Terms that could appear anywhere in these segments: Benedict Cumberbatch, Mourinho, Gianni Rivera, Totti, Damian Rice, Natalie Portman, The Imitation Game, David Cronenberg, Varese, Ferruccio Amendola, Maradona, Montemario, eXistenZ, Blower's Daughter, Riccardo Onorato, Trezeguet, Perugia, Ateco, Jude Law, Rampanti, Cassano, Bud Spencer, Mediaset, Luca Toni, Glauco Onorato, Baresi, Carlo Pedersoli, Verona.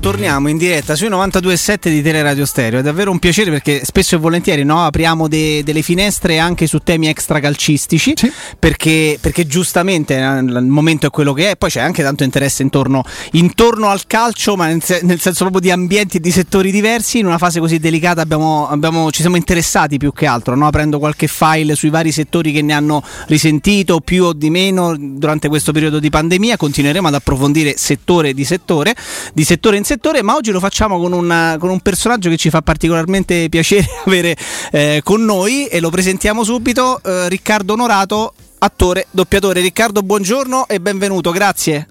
Torniamo in diretta sui 92.7 di Teleradio Stereo. È davvero un piacere perché spesso e volentieri apriamo delle finestre anche su temi extracalcistici, sì. perché giustamente il momento è quello che è. Poi c'è anche tanto interesse intorno al calcio, ma nel senso proprio di ambienti e di settori diversi. In una fase così delicata ci siamo interessati più che altro, aprendo qualche file sui vari settori che ne hanno risentito più o di meno durante questo periodo di pandemia. Continueremo ad approfondire settore in settore, ma oggi lo facciamo con un personaggio che ci fa particolarmente piacere avere con noi, e lo presentiamo subito, Riccardo Onorato, attore, doppiatore. Riccardo, buongiorno e benvenuto, grazie.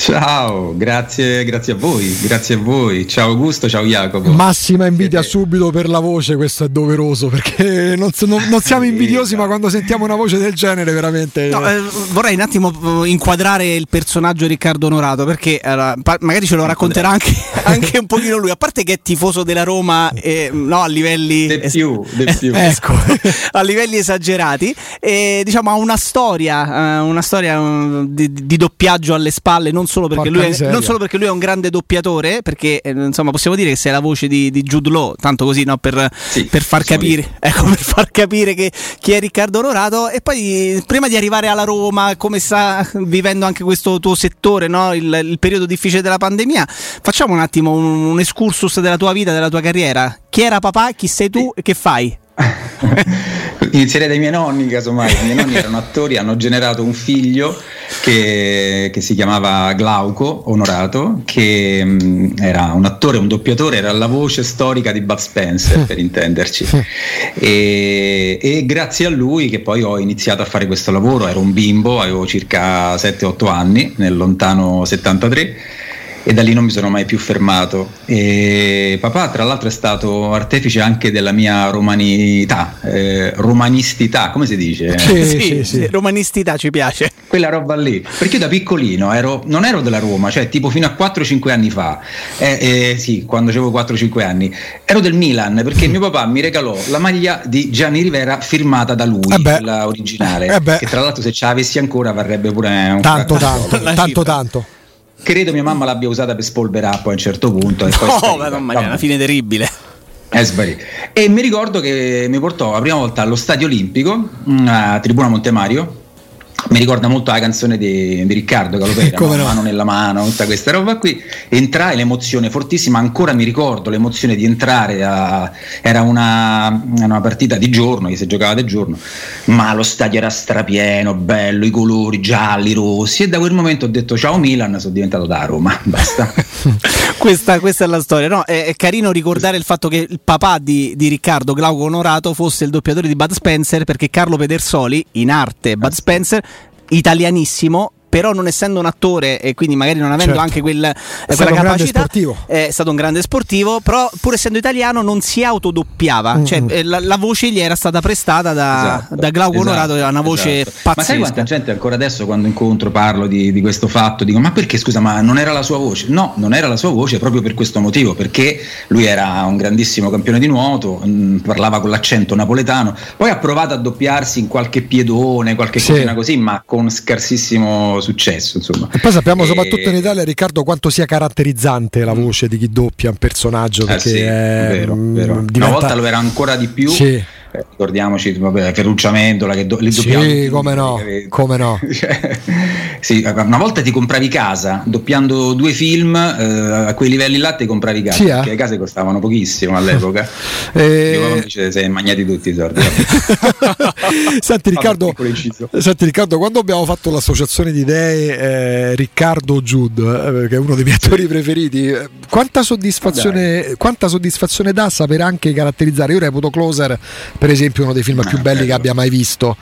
Ciao, grazie a voi, ciao Augusto, ciao Jacopo. Massima invidia subito per la voce, questo è doveroso, perché non siamo invidiosi, ma quando sentiamo una voce del genere veramente... vorrei un attimo inquadrare il personaggio Riccardo Onorato, perché magari ce lo racconterà anche un pochino lui, a parte che è tifoso della Roma, a livelli... De più. Ecco, a livelli esagerati, e diciamo ha una storia di doppiaggio alle spalle, non solo perché lui è un grande doppiatore, perché insomma possiamo dire che sei la voce di Jude Law, tanto così, per far capire che chi è Riccardo Onorato. E poi, prima di arrivare alla Roma, come sta vivendo anche questo tuo settore, il periodo difficile della pandemia, facciamo un attimo un excursus della tua vita, della tua carriera. Chi era papà, chi sei tu e che fai? Inizierei dai miei nonni, casomai. I miei nonni erano attori, hanno generato un figlio che si chiamava Glauco Onorato, che era un attore, un doppiatore, era la voce storica di Bud Spencer, per intenderci, e grazie a lui che poi ho iniziato a fare questo lavoro. Ero un bimbo, avevo circa 7-8 anni, nel lontano 73, e da lì non mi sono mai più fermato. E papà, tra l'altro, è stato artefice anche della mia romanità, romanistità, come si dice? Sì. Romanistità ci piace. Quella roba lì, perché io da piccolino non ero della Roma, cioè tipo fino a 4-5 anni fa, quando avevo 4-5 anni, ero del Milan, perché mio papà mi regalò la maglia di Gianni Rivera firmata da lui, quella originale, che tra l'altro se ce l'avessi ancora varrebbe pure un tanto. Credo mia mamma l'abbia usata per spolverare poi a un certo punto. È una fine terribile. E mi ricordo che mi portò la prima volta allo Stadio Olimpico, a Tribuna Montemario. Mi ricorda molto la canzone di Riccardo Calopera, Mano nella mano, tutta questa roba qui. Entrai, l'emozione fortissima, ancora mi ricordo l'emozione di entrare era una partita di giorno, che si giocava di giorno, ma lo stadio era strapieno, bello, i colori gialli, rossi, e da quel momento ho detto ciao Milan, sono diventato da Roma, basta. Questa è la storia, è carino ricordare il fatto che il papà di Riccardo, Glauco Onorato, fosse il doppiatore di Bud Spencer, perché Carlo Pedersoli, in arte Bud Spencer, italianissimo, però non essendo un attore e quindi magari non avendo anche quella capacità, è stato un grande sportivo, però pur essendo italiano non si autodoppiava, cioè la voce gli era stata prestata da Glauco Onorato, era una voce pazzesca. Ma sai quanta gente ancora adesso quando incontro parlo di questo fatto, dico ma perché scusa, ma non era la sua voce? No, non era la sua voce proprio per questo motivo, perché lui era un grandissimo campione di nuoto, parlava con l'accento napoletano, poi ha provato a doppiarsi in qualche piedone, qualche cosina così, ma con scarsissimo successo, insomma. E poi sappiamo soprattutto in Italia, Riccardo, quanto sia caratterizzante la voce di chi doppia un personaggio, perché è vero. Diventa... una volta lo era ancora di più. Sì. Ricordiamoci, vabbè, Ferruccio Amendola che li doppiamo. Sì, come no. Sì, una volta ti compravi casa doppiando 2 film, a quei livelli là ti compravi casa, perché le case costavano pochissimo all'epoca. Invece sei magnati tutti i soldi. Senti Riccardo, quando abbiamo fatto l'associazione di idee, Riccardo Jude, che è uno dei miei attori preferiti, quanta soddisfazione dà saper anche caratterizzare. Io reputo Closer, per esempio, uno dei film più belli che abbia mai visto.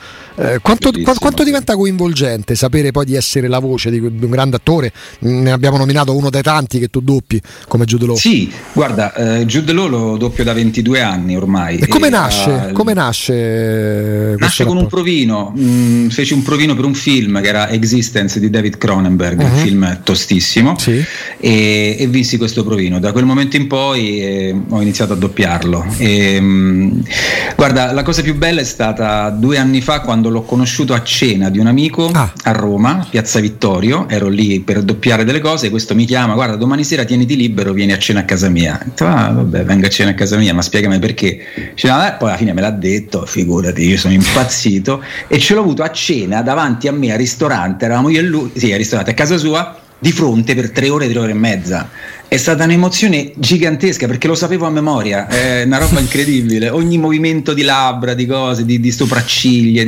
Quanto diventa coinvolgente sapere poi di essere la voce di un grande attore? Ne abbiamo nominato uno dei tanti che tu doppi, come Jude Law. Sì, guarda, Jude Law lo doppio da 22 anni ormai. E come nasce? Nasce con un provino. Feci un provino per un film che era eXistenZ di David Cronenberg, un film tostissimo, e vinsi questo provino. Da quel momento in poi ho iniziato a doppiarlo. Guarda, Guarda, la cosa più bella è stata 2 anni fa quando l'ho conosciuto a cena di un amico a Roma, Piazza Vittorio, ero lì per doppiare delle cose e questo mi chiama, guarda domani sera tieniti libero, vieni a cena a casa mia. Ah vabbè, venga a cena a casa mia, ma spiegami perché. Poi alla fine me l'ha detto, figurati, io sono impazzito e ce l'ho avuto a cena davanti a me al ristorante, eravamo io e lui, sì al ristorante, a casa sua, di fronte per 3 ore, 3 ore e mezza. È stata un'emozione gigantesca perché lo sapevo a memoria, è una roba incredibile, ogni movimento di labbra, di cose, di sopracciglia,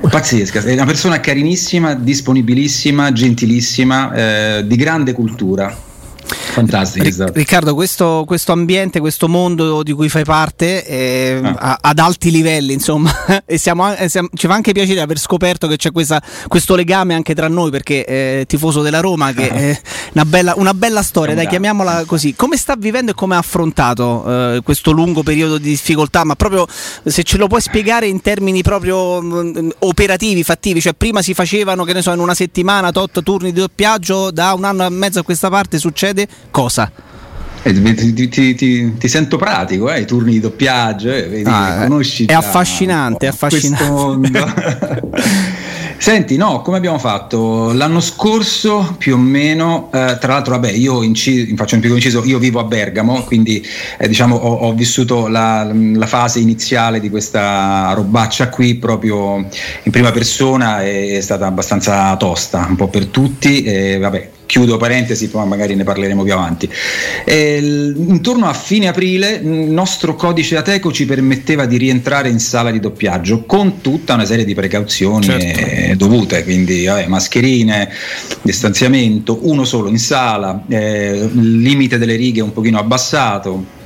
pazzesca, è una persona carinissima, disponibilissima, gentilissima, di grande cultura. Fantastico, esatto. Riccardo, questo ambiente, questo mondo di cui fai parte ad alti livelli, insomma, e ci fa anche piacere aver scoperto che c'è questo legame anche tra noi, perché tifoso della Roma, che è una bella storia, dai, chiamiamola così. Come sta vivendo e come ha affrontato questo lungo periodo di difficoltà? Ma proprio se ce lo puoi spiegare in termini proprio operativi, fattivi, cioè prima si facevano, che ne so, in una settimana tot turni di doppiaggio, da 1 anno e mezzo a questa parte succede cosa? Ti sento pratico, i turni di doppiaggio, vedi, conosci. È affascinante, affascinante. Senti, no, come abbiamo fatto? L'anno scorso più o meno, tra l'altro, vabbè, io faccio un piccolo inciso, io vivo a Bergamo, quindi diciamo ho vissuto la fase iniziale di questa robaccia qui proprio in prima persona, è stata abbastanza tosta, un po' per tutti, vabbè. Chiudo parentesi, poi magari ne parleremo più avanti. Intorno a fine aprile il nostro codice Ateco ci permetteva di rientrare in sala di doppiaggio con tutta una serie di precauzioni, certo, dovute, quindi mascherine, distanziamento, uno solo in sala, limite delle righe un pochino abbassato,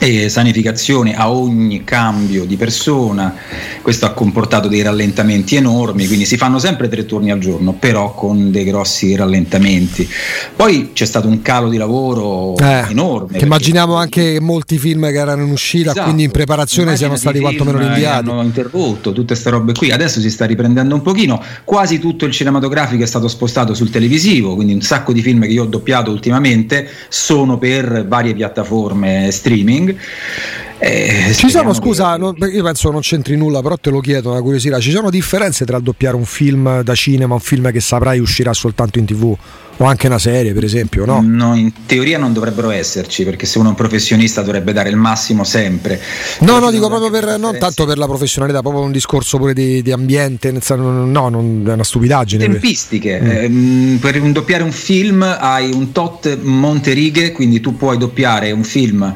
e sanificazione a ogni cambio di persona. Questo ha comportato dei rallentamenti enormi, quindi si fanno sempre 3 turni al giorno, però con dei grossi rallentamenti. Poi c'è stato un calo di lavoro enorme. Che immaginiamo anche molti film che erano in uscita, esatto, quindi in preparazione siano stati quantomeno rinviati. Hanno interrotto tutte queste robe qui, adesso si sta riprendendo un pochino, quasi tutto il cinematografico è stato spostato sul televisivo, quindi un sacco di film che io ho doppiato ultimamente sono per varie piattaforme streaming. Ci sono, scusa, io penso non c'entri nulla, però te lo chiedo una curiosità, ci sono differenze tra doppiare un film da cinema, un film che saprai uscirà soltanto in TV o anche una serie, per esempio, no? No, in teoria non dovrebbero esserci, perché se uno è un professionista dovrebbe dare il massimo sempre. No, dico proprio per, non tanto per la professionalità, proprio un discorso pure di ambiente, non è una stupidaggine. Tempistiche, per doppiare un film hai un tot monterighe, quindi tu puoi doppiare un film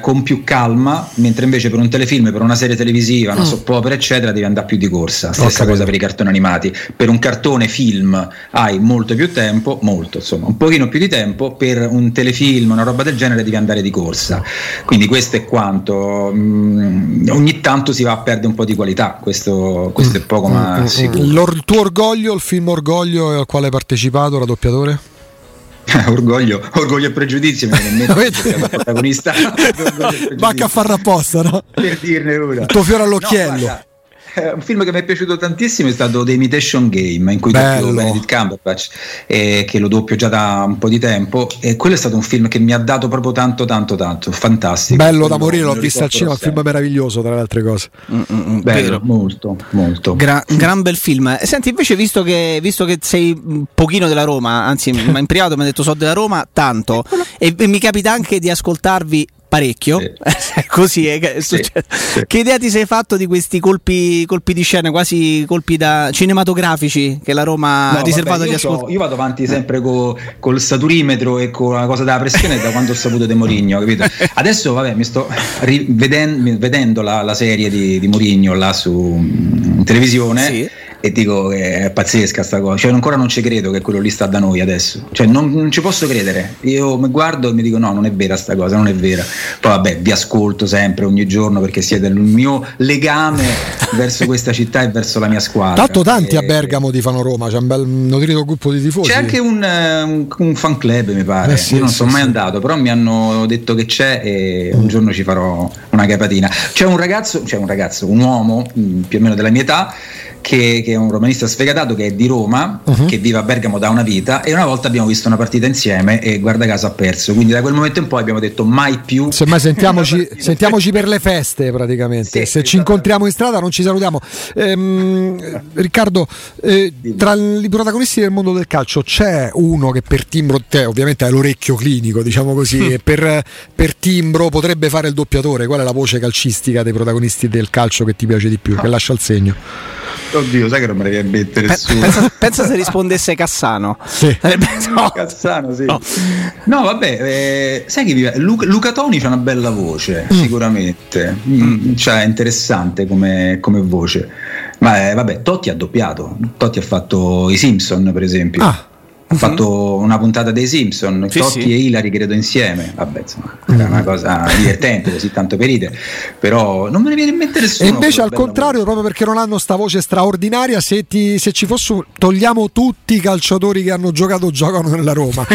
con più calma, mentre invece per un telefilm, per una serie televisiva, una soap opera, eccetera, devi andare più di corsa. Stessa cosa per i cartoni animati, per un cartone film hai molto più tempo, un pochino più di tempo, per un telefilm, una roba del genere devi andare di corsa, quindi questo è quanto. Ogni tanto si va a perdere un po' di qualità, questo è poco ma sicuro. Il tuo orgoglio, il film orgoglio al quale hai partecipato da doppiatore? Orgoglio e pregiudizio, il protagonista manca a farla apposta, no? Per dirne una. Il tuo fiore all'occhiello. No, un film che mi è piaciuto tantissimo è stato The Imitation Game, in cui doppio Benedict Cumberbatch, che lo doppio già da un po' di tempo, e quello è stato un film che mi ha dato proprio tanto, fantastico, bello da morire, l'ho visto al cinema, un film meraviglioso tra le altre cose. Bello, molto gran bel film. Senti, invece visto che sei un pochino della Roma, anzi ma in privato mi ha detto so della Roma tanto e mi capita anche di ascoltarvi parecchio, sì. Così è successo. Sì. Che idea ti sei fatto di questi colpi di scena, quasi colpi da cinematografici che la Roma ha riservato agli ascoltatori? Io vado avanti sempre col saturimetro e con la cosa della pressione da quando ho saputo di Mourinho, capito? Adesso vabbè, mi sto vedendo la serie di Mourinho là su in televisione. Sì. E dico che è pazzesca sta cosa, cioè ancora non ci credo che quello lì sta da noi adesso, cioè non ci posso credere, io mi guardo e mi dico no, non è vera sta cosa, non è vera. Poi vabbè, vi ascolto sempre ogni giorno perché siete il mio legame verso questa città e verso la mia squadra. Tanto tanti a Bergamo ti fanno Roma, c'è un bel nutrito gruppo di tifosi. C'è anche un fan club, mi pare, sì, io non sono mai andato, però mi hanno detto che c'è e un giorno ci farò una capatina. C'è un uomo più o meno della mia età che è un romanista sfegatato, che è di Roma, che vive a Bergamo da una vita, e una volta abbiamo visto una partita insieme e guarda caso ha perso, quindi da quel momento in poi abbiamo detto mai più, semmai sentiamoci per le feste praticamente, sì, se ci incontriamo in strada non ci salutiamo. Riccardo, tra i protagonisti del mondo del calcio c'è uno che per timbro, te ovviamente hai l'orecchio clinico diciamo così, e per timbro potrebbe fare il doppiatore? Qual è la voce calcistica dei protagonisti del calcio che ti piace di più, che lascia il segno? Oddio, sai che non me ne viene a mettere nessuno. Pensa se rispondesse Cassano. Sì. No. Cassano, sì. No, no vabbè, sai che vive? Luca Toni c'ha una bella voce, sicuramente. Cioè, interessante come voce. Ma vabbè, Totti ha doppiato. Totti ha fatto i Simpson, per esempio. Ah. Ha fatto una puntata dei Simpson, sì, Totti e Hilary credo insieme, vabbè insomma era una cosa divertente così tanto per ridere, però non me ne viene in mente nessuno. E invece al contrario, proprio perché non hanno sta voce straordinaria, se ci fossero, togliamo tutti i calciatori che hanno giocato giocano nella Roma,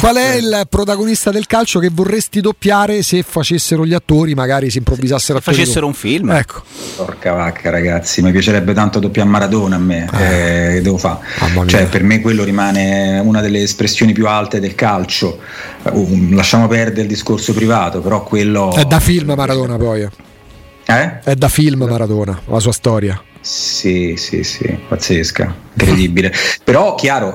qual è il protagonista del calcio che vorresti doppiare se facessero gli attori, magari si improvvisassero a facessero un film? Ecco, porca vacca ragazzi, mi piacerebbe tanto doppiare Maradona a me, devo fare, cioè per me quello rimane una delle espressioni più alte del calcio. Lasciamo perdere il discorso privato, però quello è da film Maradona, poi è da film Maradona la sua storia. Sì, pazzesca, incredibile. Però chiaro,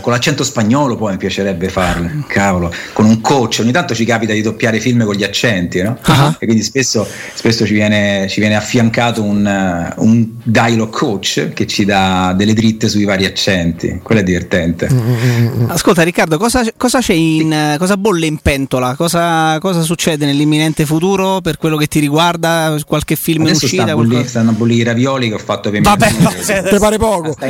con l'accento spagnolo poi mi piacerebbe farlo, cavolo, con un coach. Ogni tanto ci capita di doppiare film con gli accenti, no? E quindi spesso ci viene affiancato un dialogue coach che ci dà delle dritte sui vari accenti. Quello è divertente. Ascolta Riccardo, cosa c'è cosa bolle in pentola? Cosa succede nell'imminente futuro per quello che ti riguarda? Qualche film in uscita? Stanno a bollire i ravioli che ho fatto per te pare poco? Sta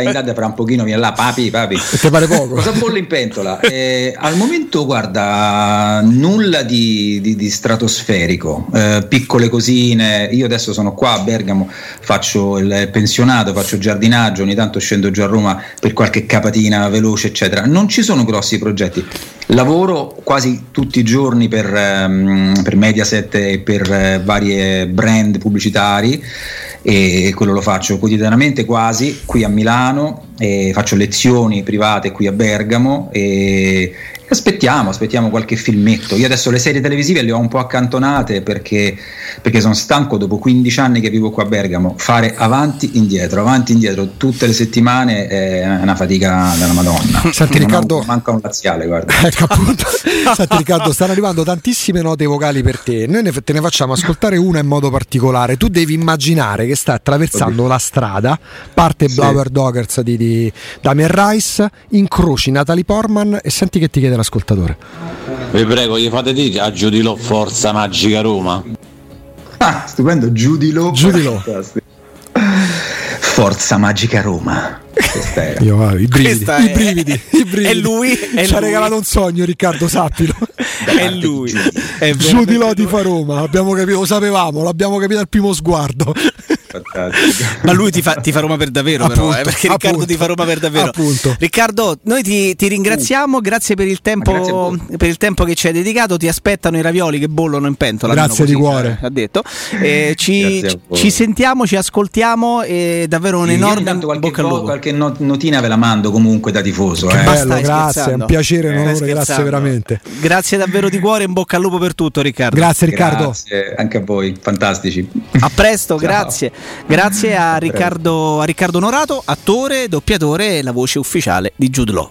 in dad fra un pochino viene là, papi. Te pare poco? Cosa bolle in pentola? Al momento guarda, nulla di stratosferico, piccole cosine. Io adesso sono qua a Bergamo, faccio il pensionato, faccio giardinaggio, ogni tanto scendo giù a Roma per qualche capatina veloce eccetera. Non ci sono grossi progetti, lavoro quasi tutti i giorni per Mediaset e per varie brand pubblicitari, e quello lo faccio quotidianamente quasi qui a Milano, e faccio lezioni private qui a Bergamo, e aspettiamo qualche filmetto. Io adesso le serie televisive le ho un po' accantonate perché sono stanco, dopo 15 anni che vivo qua a Bergamo, fare avanti indietro tutte le settimane è una fatica della Madonna. Senti Riccardo, manca un laziale, guarda. Ecco appunto. Senti Riccardo, stanno arrivando tantissime note vocali per te, noi te ne facciamo ascoltare una in modo particolare. Tu devi immaginare che sta attraversando la strada, parte Blower's Daughter di Damian Rice, incroci Natalie Portman e senti che ti chiede l'ascoltatore. Vi prego, gli fate dire a Jude Law forza magica Roma. Ah, stupendo, Jude Law. Forza magica Roma. I brividi. È lui. Ci ha regalato un sogno Riccardo, sappilo. È lui. Jude Law ti fa Roma, abbiamo capito, lo sapevamo, l'abbiamo capito al primo sguardo. Fantastico. Ma lui ti fa Roma per davvero, appunto, però, perché Riccardo ti fa Roma per davvero. Appunto. Riccardo, noi ti ringraziamo, grazie per il tempo che ci hai dedicato. Ti aspettano i ravioli che bollono in pentola. Grazie di cuore. Ha detto. Ci sentiamo, ci ascoltiamo, è davvero un enorme bocca al lupo. Qualche notina ve la mando comunque da tifoso. Bello, grazie, è un piacere, un onore, grazie veramente. Grazie davvero di cuore, in bocca al lupo per tutto Riccardo. Grazie Riccardo. Grazie anche a voi, fantastici. A presto, grazie. Grazie a Riccardo Onorato, attore, doppiatore e la voce ufficiale di Jude Law.